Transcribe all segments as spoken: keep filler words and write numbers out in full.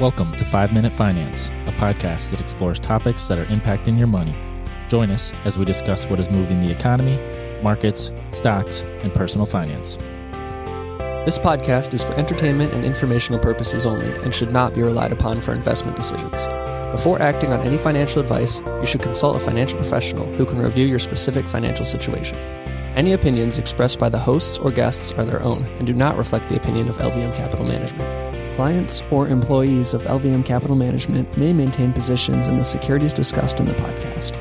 Welcome to Five Minute Finance, a podcast that explores topics that are impacting your money. Join us as we discuss what is moving the economy, markets, stocks, and personal finance. This podcast is for entertainment and informational purposes only and should not be relied upon for investment decisions. Before acting on any financial advice, you should consult a financial professional who can review your specific financial situation. Any opinions expressed by the hosts or guests are their own and do not reflect the opinion of L V M Capital Management. Clients or employees of L V M Capital Management may maintain positions in the securities discussed in the podcast.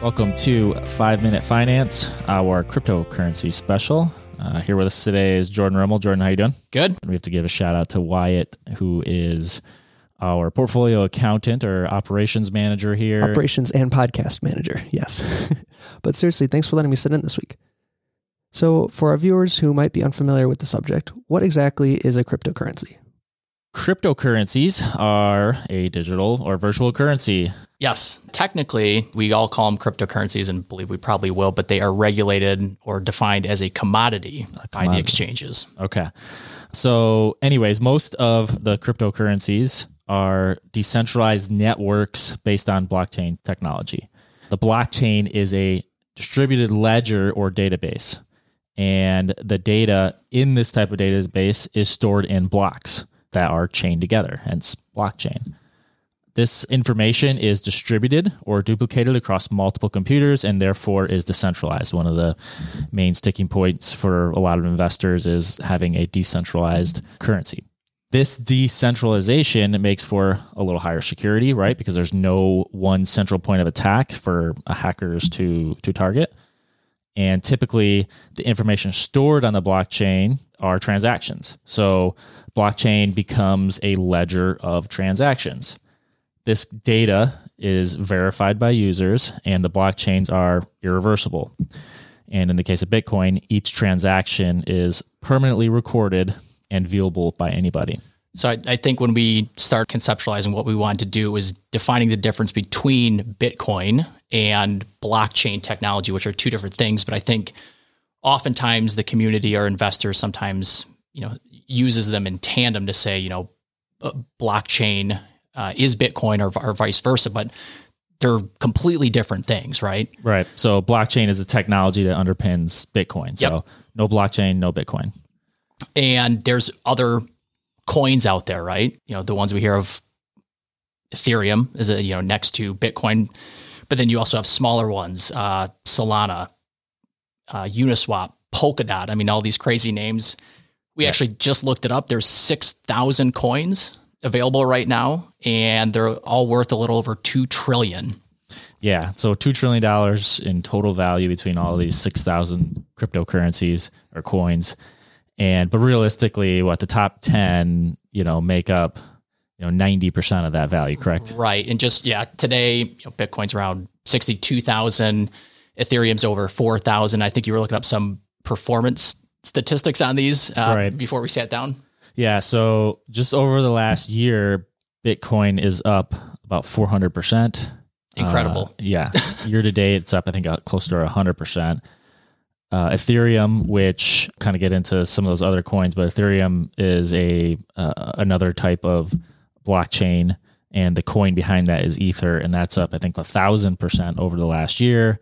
Welcome to Five Minute Finance, our cryptocurrency special. Uh, here with us today is Jordan Rimmel. Jordan, how you doing? Good. And we have to give a shout out to Wyatt, who is our portfolio accountant or operations manager here. Operations and podcast manager, yes. But seriously, thanks for letting me sit in this week. So for our viewers who might be unfamiliar with the subject, what exactly is a cryptocurrency? Cryptocurrencies are a digital or virtual currency. Yes. Technically, we all call them cryptocurrencies and believe we probably will, but they are regulated or defined as a commodity, a commodity. by the exchanges. Okay. So anyways, most of the cryptocurrencies are decentralized networks based on blockchain technology. The blockchain is a distributed ledger or database, and the data in this type of database is stored in blocks that are chained together, hence blockchain. This information is distributed or duplicated across multiple computers and therefore is decentralized. One of the main sticking points for a lot of investors is having a decentralized currency. This decentralization makes for a little higher security, right? Because there's no one central point of attack for hackers to, to target. And typically, the information stored on the blockchain are transactions. So blockchain becomes a ledger of transactions. This data is verified by users, and the blockchains are irreversible. And in the case of Bitcoin, each transaction is permanently recorded and viewable by anybody. So I, I think when we start conceptualizing what we want to do is defining the difference between Bitcoin and blockchain technology, which are two different things. But I think oftentimes the community or investors sometimes, you know, uses them in tandem to say, you know, blockchain uh, is Bitcoin or, or vice versa, but they're completely different things, right? Right. So blockchain is a technology that underpins Bitcoin. So yep. No blockchain, no Bitcoin. And there's other coins out there, right? You know, the ones we hear of, Ethereum is a, you know, next to Bitcoin, but then you also have smaller ones, uh, Solana, uh, Uniswap, Polkadot. I mean, all these crazy names. We yeah. actually just looked it up. There's six thousand coins available right now, and they're all worth a little over two trillion dollars. Yeah. So two trillion dollars in total value between all of these six thousand cryptocurrencies or coins. And, but realistically, what the top ten, you know, make up, you know, ninety percent of that value, correct? Right. And just, yeah, today, you know, Bitcoin's around sixty-two thousand, Ethereum's over four thousand. I think you were looking up some performance statistics on these uh, right. before we sat down. Yeah. So just over the last year, Bitcoin is up about four hundred percent. Incredible. Uh, yeah. Year to date, it's up, I think, close to one hundred percent. Uh, Ethereum, which kind of get into some of those other coins, but Ethereum is a uh, another type of blockchain, and the coin behind that is Ether, and that's up, I think, a thousand percent over the last year.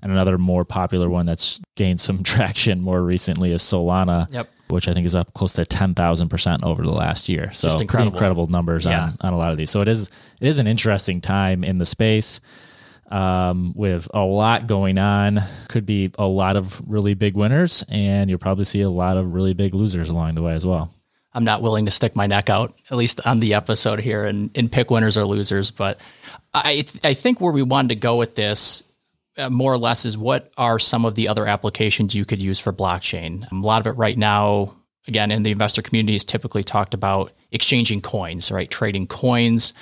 And another more popular one that's gained some traction more recently is Solana, yep. which I think is up close to ten thousand percent over the last year. So Just incredible. pretty incredible numbers yeah. on, on a lot of these. So it is it is an interesting time in the space. Um, with a lot going on, could be a lot of really big winners, and you'll probably see a lot of really big losers along the way as well. I'm not willing to stick my neck out, at least on the episode here, and, and pick winners or losers. But I th- I think where we wanted to go with this uh, more or less is what are some of the other applications you could use for blockchain? A lot of it right now, again, in the investor community is typically talked about exchanging coins, right? Trading coins.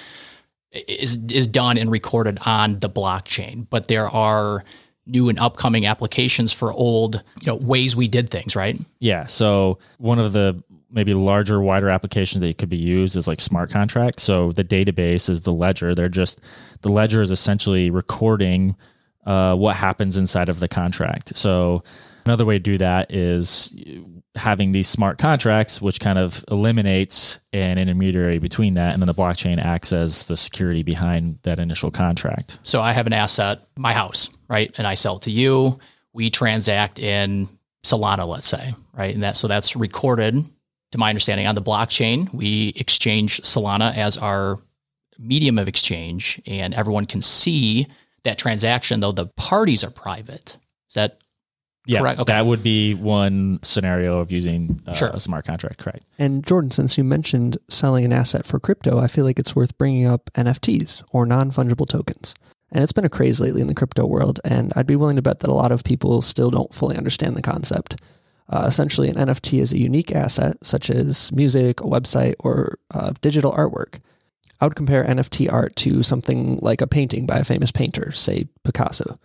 is is done and recorded on the blockchain, but there are new and upcoming applications for old, you know, ways we did things, right? Yeah. So one of the maybe larger, wider applications that could be used is like smart contracts. So the database is the ledger. They're just, the ledger is essentially recording uh, what happens inside of the contract. So Another way to do that is having these smart contracts, which kind of eliminates an intermediary between that. And then the blockchain acts as the security behind that initial contract. So I have an asset, my house, right? And I sell it to you. We transact in Solana, let's say, right? And that, so that's recorded, to my understanding, on the blockchain. We exchange Solana as our medium of exchange, and everyone can see that transaction, though the parties are private. Is that yeah, correct? Okay. That would be one scenario of using uh, sure. a smart contract, correct? And Jordan, since you mentioned selling an asset for crypto, I feel like it's worth bringing up N F Ts, or non-fungible tokens. And it's been a craze lately in the crypto world, and I'd be willing to bet that a lot of people still don't fully understand the concept. Uh, essentially, an N F T is a unique asset, such as music, a website, or uh, digital artwork. I would compare N F T art to something like a painting by a famous painter, say Picasso.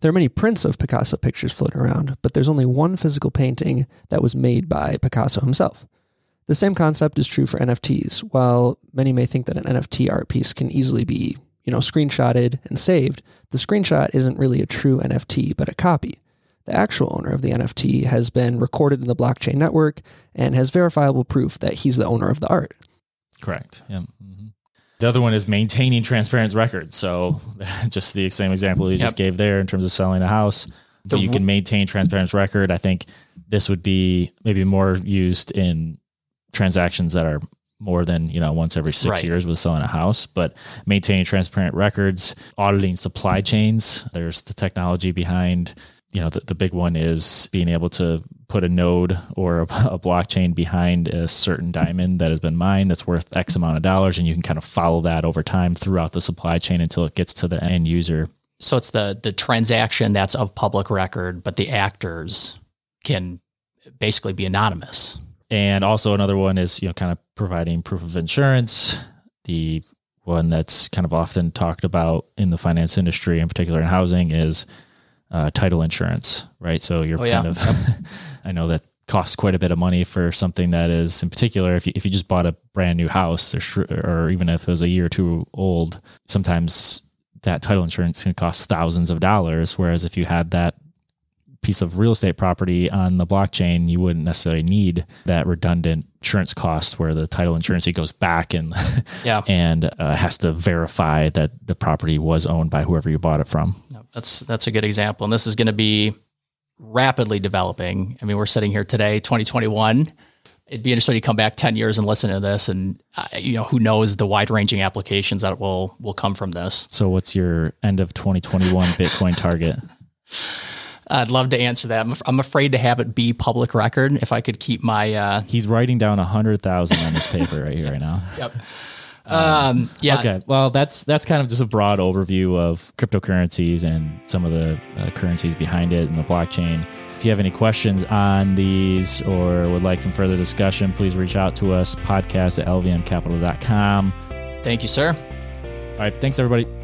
There are many prints of Picasso pictures floating around, but there's only one physical painting that was made by Picasso himself. The same concept is true for N F Ts. While many may think that an N F T art piece can easily be, you know, screenshotted and saved, the screenshot isn't really a true N F T, but a copy. The actual owner of the N F T has been recorded in the blockchain network and has verifiable proof that he's the owner of the art. Correct. Yeah. Mm-hmm. The other one is maintaining transparent records. So just the same example you yep. just gave there in terms of selling a house, the, you can maintain transparent record. I think this would be maybe more used in transactions that are more than, you know, once every six right. years with selling a house, but maintaining transparent records, auditing supply chains. There's the technology behind, you know, the, the big one is being able to put a node or a, a blockchain behind a certain diamond that has been mined that's worth X amount of dollars. And you can kind of follow that over time throughout the supply chain until it gets to the end user. So it's the, the transaction that's of public record, but the actors can basically be anonymous. And also another one is, you know, kind of providing proof of insurance, the one that's kind of often talked about in the finance industry, in particular in housing, is Uh, title insurance, right? So you're oh, kind yeah. of, yep. I know that costs quite a bit of money for something that is, in particular, if you, if you just bought a brand new house, or, or even if it was a year or two old, sometimes that title insurance can cost thousands of dollars. Whereas if you had that piece of real estate property on the blockchain, you wouldn't necessarily need that redundant insurance cost where the title insurance goes back and yeah. and uh, has to verify that the property was owned by whoever you bought it from. Yep. That's that's a good example. And this is going to be rapidly developing. I mean, we're sitting here today, twenty twenty-one. It'd be interesting to come back ten years and listen to this. And, uh, you know, who knows the wide ranging applications that will, will come from this. So what's your end of twenty twenty-one Bitcoin target? I'd love to answer that. I'm, I'm afraid to have it be public record. If I could keep my... Uh, He's writing down one hundred thousand on this paper right here right now. Yep. Um, yeah. Okay. Well, that's that's kind of just a broad overview of cryptocurrencies and some of the uh, currencies behind it and the blockchain. If you have any questions on these or would like some further discussion, please reach out to us, podcast at L V M capital dot com. Thank you, sir. All right. Thanks, everybody.